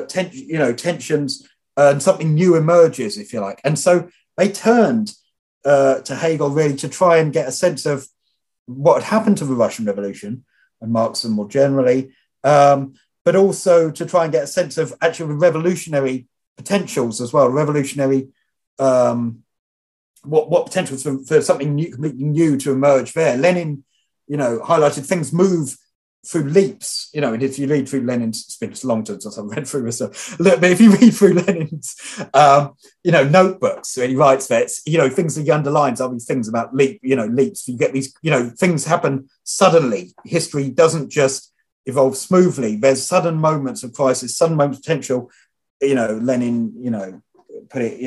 tensions, and something new emerges, if you like. And so they turned to Hegel really to try and get a sense of what had happened to the Russian Revolution and Marxism more generally, but also to try and get a sense of actual revolutionary potentials as well, revolutionary, what potentials for something new, completely new to emerge there. Lenin, highlighted things move through leaps, and if you read through Lenin's, it's been long time since I've read through myself, but if you read through Lenin's, notebooks, when he writes that, things that he underlines are these things about leaps. You get these, things happen suddenly. History doesn't just evolve smoothly. There's sudden moments of crisis, sudden moments of potential. Lenin, put it,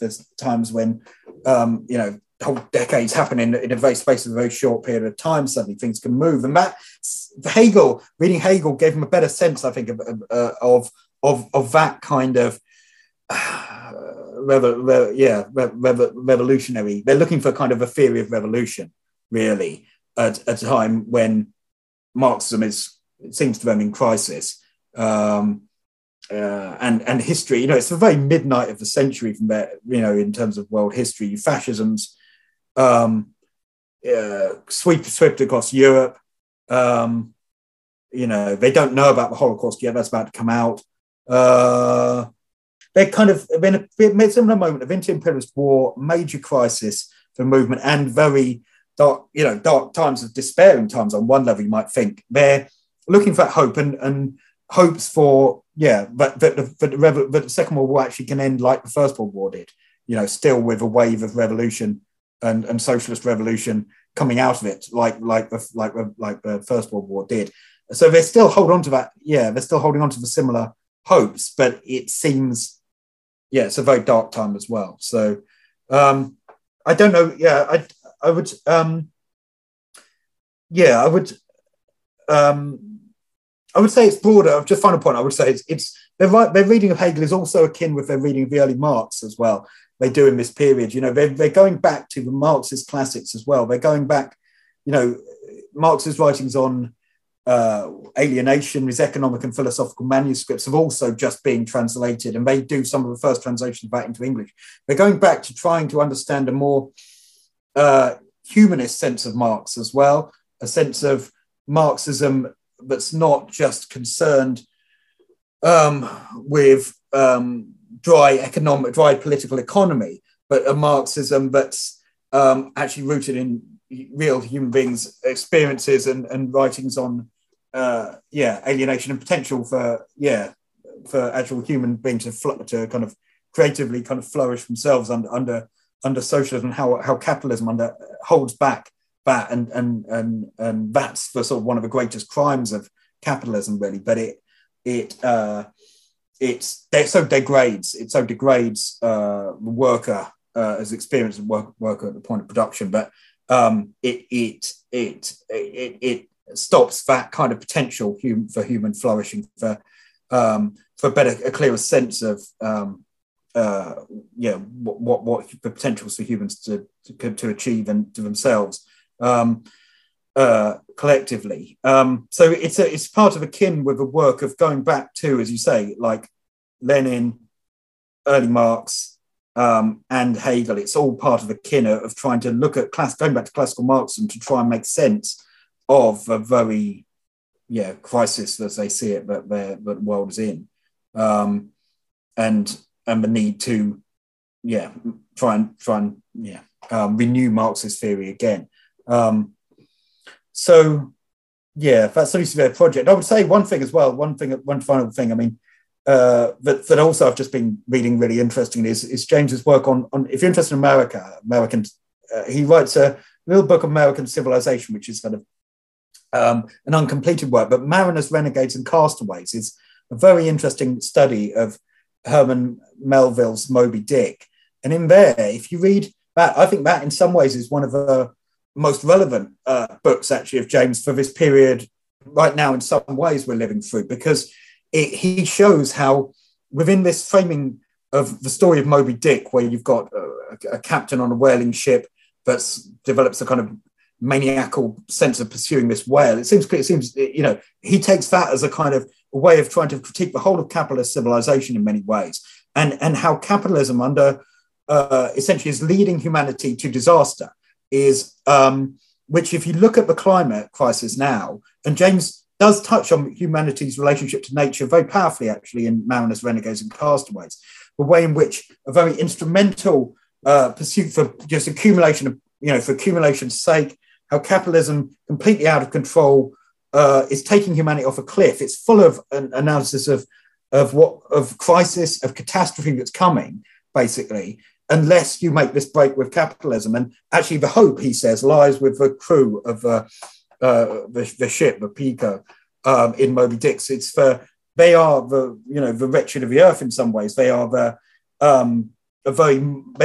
there's times when, whole decades happen in a very space of a very short period of time. Suddenly things can move, and that Hegel, reading Hegel, gave him a better sense, I think, of that kind of revolutionary. They're looking for kind of a theory of revolution, really, at a time when Marxism seems to them in crisis. And history, it's the very midnight of the century from there, in terms of world history. Fascism's swept across Europe. They don't know about the Holocaust yet. That's about to come out. They're kind of been a similar moment of inter-imperialist war, major crisis for movement, and very dark, dark times of despairing times. On one level, you might think they're looking for hope and hopes for. Yeah, but the Second World War actually can end like the First World War did, still with a wave of revolution and socialist revolution coming out of it, like the First World War did. So they still hold on to that. Yeah, they're still holding on to the similar hopes, but it seems, it's a very dark time as well. So I don't know. Yeah, I would. Yeah, I would. I would say it's broader. Just final point. I would say it's their reading of Hegel is also akin with their reading of the early Marx as well. They do in this period. They're going back to the Marxist classics as well. They're going back. Marx's writings on alienation, his economic and philosophical manuscripts have also just been translated, and they do some of the first translations back into English. They're going back to trying to understand a more humanist sense of Marx as well, a sense of Marxism that's not just concerned with dry political economy, but a Marxism that's actually rooted in real human beings' experiences and writings on alienation and potential for actual human beings to kind of creatively kind of flourish themselves under socialism, and how capitalism holds back that, and that's the sort of one of the greatest crimes of capitalism, really. But it so degrades the worker as experience of worker at the point of production. But it stops that kind of potential for human flourishing, for a clearer sense of what the potentials for humans to achieve and to themselves. Collectively. So it's part of akin with the work of going back to, as you say, like Lenin, early Marx, and Hegel. It's all part of akin of trying to look at going back to classical Marx and to try and make sense of a very crisis as they see it that the world is in, and the need to try and renew Marx's theory again. That's obviously their project. I would say one thing as well, one final thing, I mean, that also I've just been reading really interestingly is James's work on, if you're interested in American, he writes little book, American Civilization, which is kind of an uncompleted work, but Mariners, Renegades, and Castaways is a very interesting study of Herman Melville's Moby Dick. And in there, if you read that, I think that in some ways is one of the most relevant books, actually, of James for this period right now, in some ways we're living through, because he shows how within this framing of the story of Moby Dick, where you've got a captain on a whaling ship that develops a kind of maniacal sense of pursuing this whale, it seems, you know, he takes that as a kind of way of trying to critique the whole of capitalist civilization in many ways, and how capitalism under essentially is leading humanity to disaster, is which, if you look at the climate crisis now, and James does touch on humanity's relationship to nature very powerfully, actually, in Mariners, Renegades, and Castaways, the way in which a very instrumental pursuit for just accumulation of, you know, for accumulation's sake, how capitalism, completely out of control, is taking humanity off a cliff. It's full of an analysis of crisis, of catastrophe that's coming, basically, unless you make this break with capitalism. And actually, the hope, he says, lies with the crew of the ship, the Pequod, in Moby Dick. It's they are the, you know, the wretched of the earth in some ways. They are the they're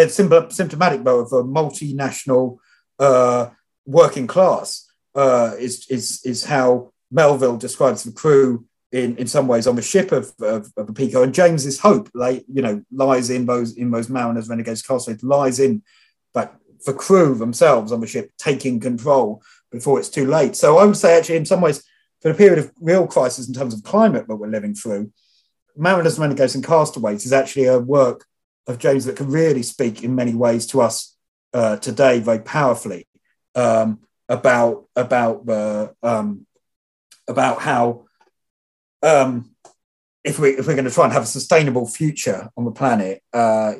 symptomatic though of a multinational working class. Is how Melville describes the crew in some ways on the ship of the Pequod, and James's hope, like, you know, lies in those Mariners, Renegades, Castaways, lies in like the crew themselves on the ship taking control before it's too late. So I would say, actually, in some ways, for the period of real crisis in terms of climate that we're living through, Mariners, Renegades, and Castaways is actually a work of James that can really speak in many ways to us today very powerfully. About how if we're going to try and have a sustainable future on the planet,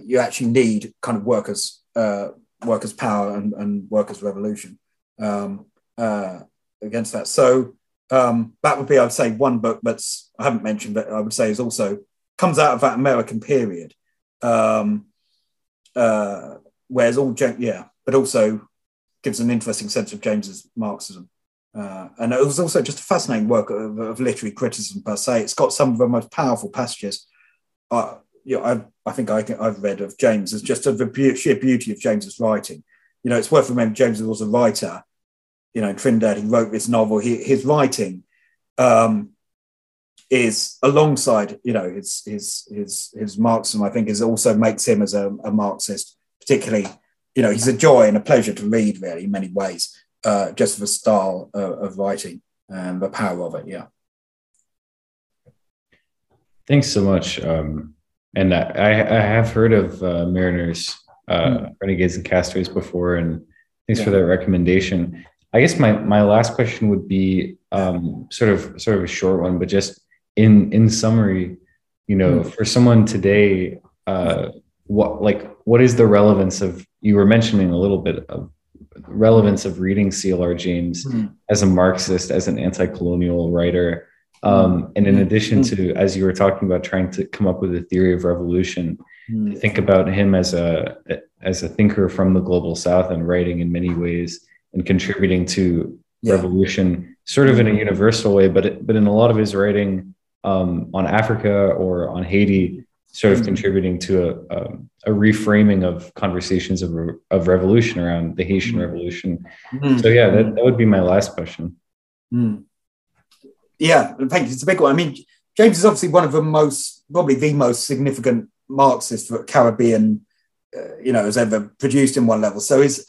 you actually need kind of workers' power and workers' revolution against that. So that would be, I'd say, one book that's I haven't mentioned, but I would say is also comes out of that American period, whereas all but also gives an interesting sense of James's Marxism. And it was also just a fascinating work of literary criticism per se. It's got some of the most powerful passages I've read of James, as just of the sheer beauty of James's writing. You know, it's worth remembering James was a writer. You know, Trinidad, he wrote this novel. His writing is alongside, you know, his Marxism, I think, is also makes him as a Marxist, particularly. You know, he's a joy and a pleasure to read, really, in many ways, just the style of writing and the power of it, yeah. Thanks so much. And I have heard of Mariners, Renegades, and Castaways before, and thanks for that recommendation. I guess my last question would be sort of a short one, but just in summary, you know, for someone today, what is the relevance of, you were mentioning a little bit of relevance of reading C.L.R. James as a Marxist, as an anti-colonial writer. And in addition to, as you were talking about, trying to come up with a theory of revolution, think about him as a thinker from the global South and writing in many ways and contributing to revolution sort of in a universal way, but in a lot of his writing on Africa or on Haiti, sort of contributing to a reframing of conversations of revolution around the Haitian Revolution. So yeah, that would be my last question. Yeah, thank you, it's a big one. I mean, James is obviously one of the most, probably the most significant Marxist for Caribbean, you know, has ever produced in one level. So his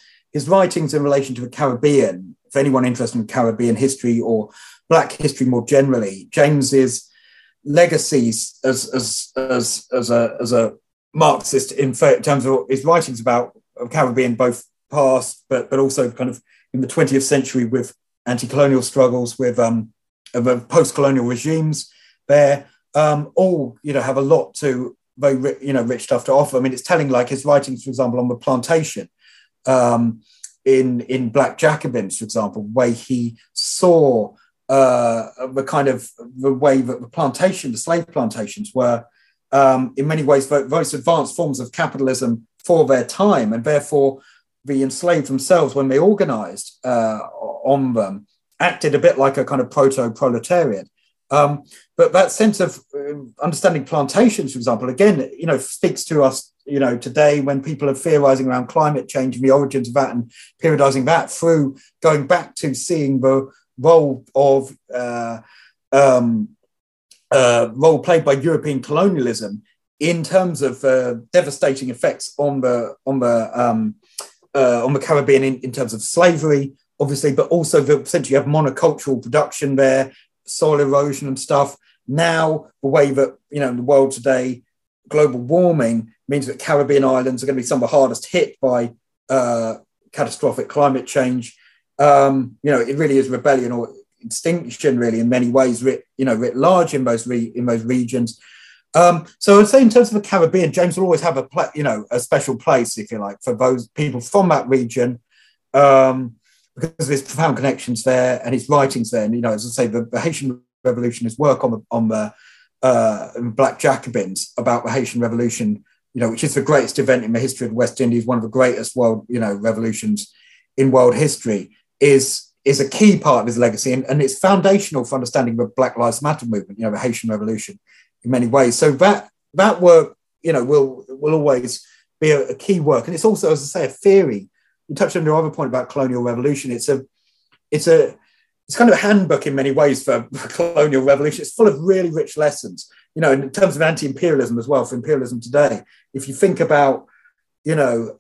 writings in relation to the Caribbean, for anyone interested in Caribbean history or Black history more generally, James's legacies as a Marxist in terms of his writings about Caribbean, both past but also kind of in the 20th century with anti-colonial struggles, with post-colonial regimes there, all, you know, have a lot to very, you know, rich stuff to offer. I mean, it's telling, like his writings, for example, on the plantation in Black Jacobins, for example, where he saw the way that the slave plantations were in many ways the most advanced forms of capitalism for their time, and therefore the enslaved themselves, when they organized on them, acted a bit like a kind of proto-proletariat. But that sense of understanding plantations, for example, again, you know, speaks to us, you know, today when people are theorizing around climate change and the origins of that and periodizing that through going back to seeing the role of role played by European colonialism in terms of devastating effects on the Caribbean in terms of slavery, obviously, but also essentially you have monocultural production there, soil erosion and stuff. Now, the way that, you know, in the world today, global warming means that Caribbean islands are going to be some of the hardest hit by catastrophic climate change. You know, it really is rebellion or extinction, really, in many ways, writ large in those regions. So I'd say in terms of the Caribbean, James will always have a special place, if you like, for those people from that region, because of his profound connections there and his writings there. And, you know, as I say, the Haitian Revolution, his work on the Black Jacobins about the Haitian Revolution, you know, which is the greatest event in the history of the West Indies, one of the greatest world, you know, revolutions in world history, is a key part of his legacy. And it's foundational for understanding the Black Lives Matter movement, you know, the Haitian Revolution in many ways. So that work, you know, will always be a key work. And it's also, as I say, a theory. You touched on your other point about colonial revolution. It's kind of a handbook in many ways for colonial revolution. It's full of really rich lessons, you know, in terms of anti-imperialism as well, for imperialism today. If you think about, you know,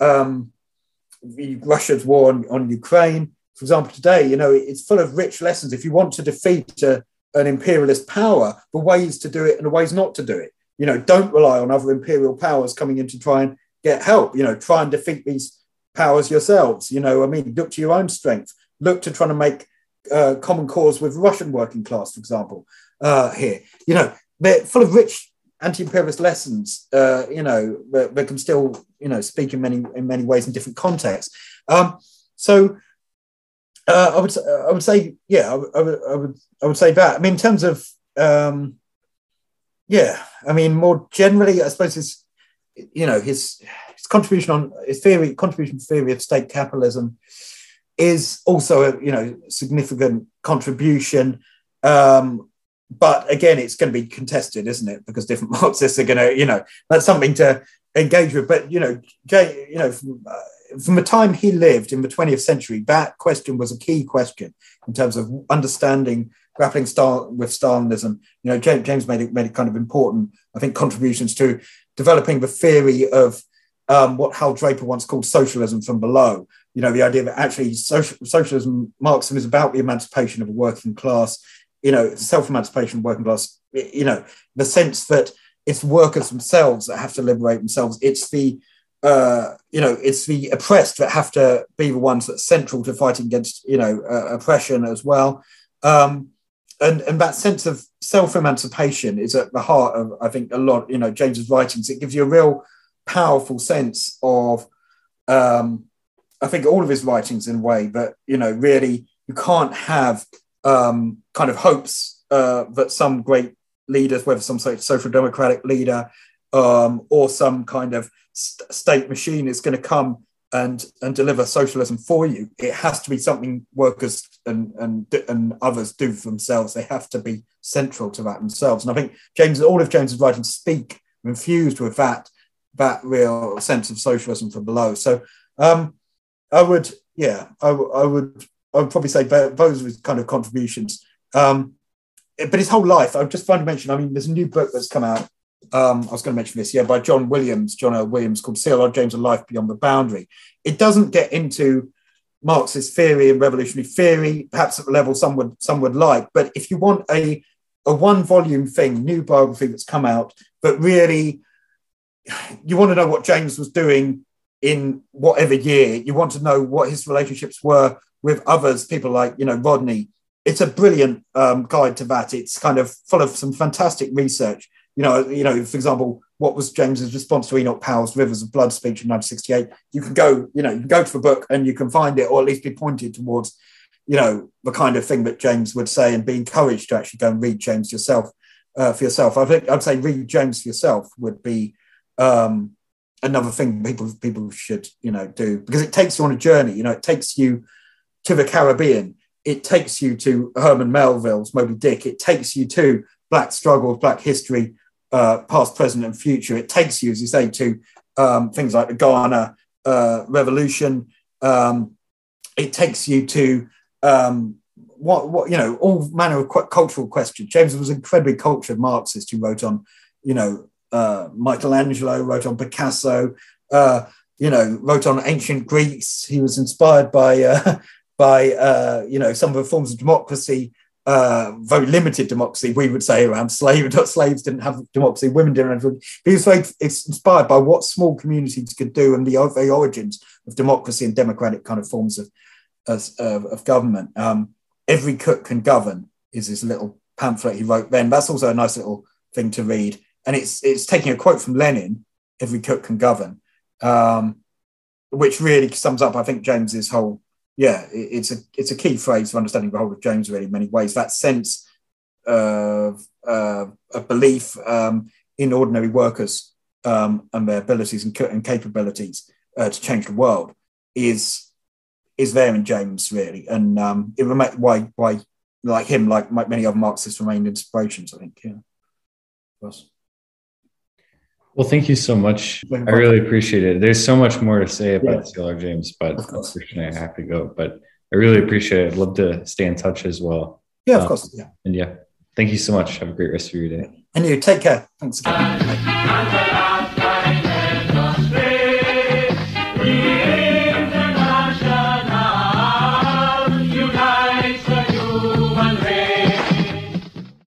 Russia's war on Ukraine, for example, today, you know, it's full of rich lessons. If you want to defeat an imperialist power, the ways to do it and the ways not to do it, you know, don't rely on other imperial powers coming in to try and get help, you know, try and defeat these powers yourselves, you know, I mean, look to your own strength, look to trying to make common cause with Russian working class, for example, here, you know, they're full of rich anti-imperialist lessons, you know, that can still, you know, speak in many ways in different contexts. I would say that. I mean, in terms of, I mean, more generally, I suppose it's, you know, his contribution on his theory, contribution to theory of state capitalism is also a, you know, significant contribution. But again, it's going to be contested, isn't it? Because different Marxists are going to, you know, that's something to engage with. But, you know, Jay, you know, from the time he lived in the 20th century, that question was a key question in terms of understanding, grappling with Stalinism. You know, James made it kind of important, I think, contributions to developing the theory of what Hal Draper once called socialism from below. You know, the idea that actually socialism, Marxism, is about the emancipation of a working class, you know, self-emancipation of working class, you know, the sense that it's workers themselves that have to liberate themselves. It's the, you know, it's the oppressed that have to be the ones that's central to fighting against, you know, oppression as well. And that sense of self-emancipation is at the heart of, I think, a lot, you know, James's writings. It gives you a real powerful sense of, I think, all of his writings in a way, but, you know, really you can't have kind of hopes that some great leaders, whether some social democratic leader or some kind of state machine is going to come and deliver socialism for you. It has to be something workers and others do for themselves. They have to be central to that themselves. And I think all of James's writings speak infused with that real sense of socialism from below. So I would probably say those were kind of contributions. But his whole life, I just wanted to mention, I mean, there's a new book that's come out. I was going to mention this, by John L. Williams, called C.L.R. James and Life Beyond the Boundary. It doesn't get into Marxist theory and revolutionary theory, perhaps at the level some would like. But if you want a one-volume thing, new biography that's come out, but really you want to know what James was doing in whatever year, you want to know what his relationships were with others, people like, you know, Rodney, it's a brilliant guide to that. It's kind of full of some fantastic research. You know, for example, what was James's response to Enoch Powell's Rivers of Blood speech in 1968? You can go, you know, you can go to the book and you can find it, or at least be pointed towards, you know, the kind of thing that James would say, and be encouraged to actually go and read James yourself for yourself. I think I'd say read James for yourself would be another thing people should, do, because it takes you on a journey, it takes you to the Caribbean, it takes you to Herman Melville's Moby Dick, it takes you to Black struggles, Black history, past, present, and future. It takes you, as you say, to things like the Ghana Revolution. It takes you to all manner of cultural questions. James was an incredibly cultured Marxist who wrote on, Michelangelo, wrote on Picasso, wrote on ancient Greece. He was inspired by some of the forms of democracy. Very limited democracy, we would say, around slaves didn't have democracy, women didn't have democracy. He was very inspired by what small communities could do and the very origins of democracy and democratic kind of forms of government. Every Cook Can Govern is this little pamphlet he wrote then. That's also a nice little thing to read. And it's taking a quote from Lenin, Every Cook Can Govern, which really sums up, I think, James's whole... Yeah, it's a key phrase for understanding the whole of James, really, in many ways. That sense of belief in ordinary workers and their abilities and capabilities to change the world is there in James, really, and it remains why like him, like many other Marxists, remained inspirations, I think. Yeah. Well, thank you so much. I really appreciate it. There's so much more to say about C.L.R. James, but unfortunately I have to go. But I really appreciate it. I'd love to stay in touch as well. Yeah, of course. Yeah. And yeah, thank you so much. Have a great rest of your day. And you, take care. Thanks again.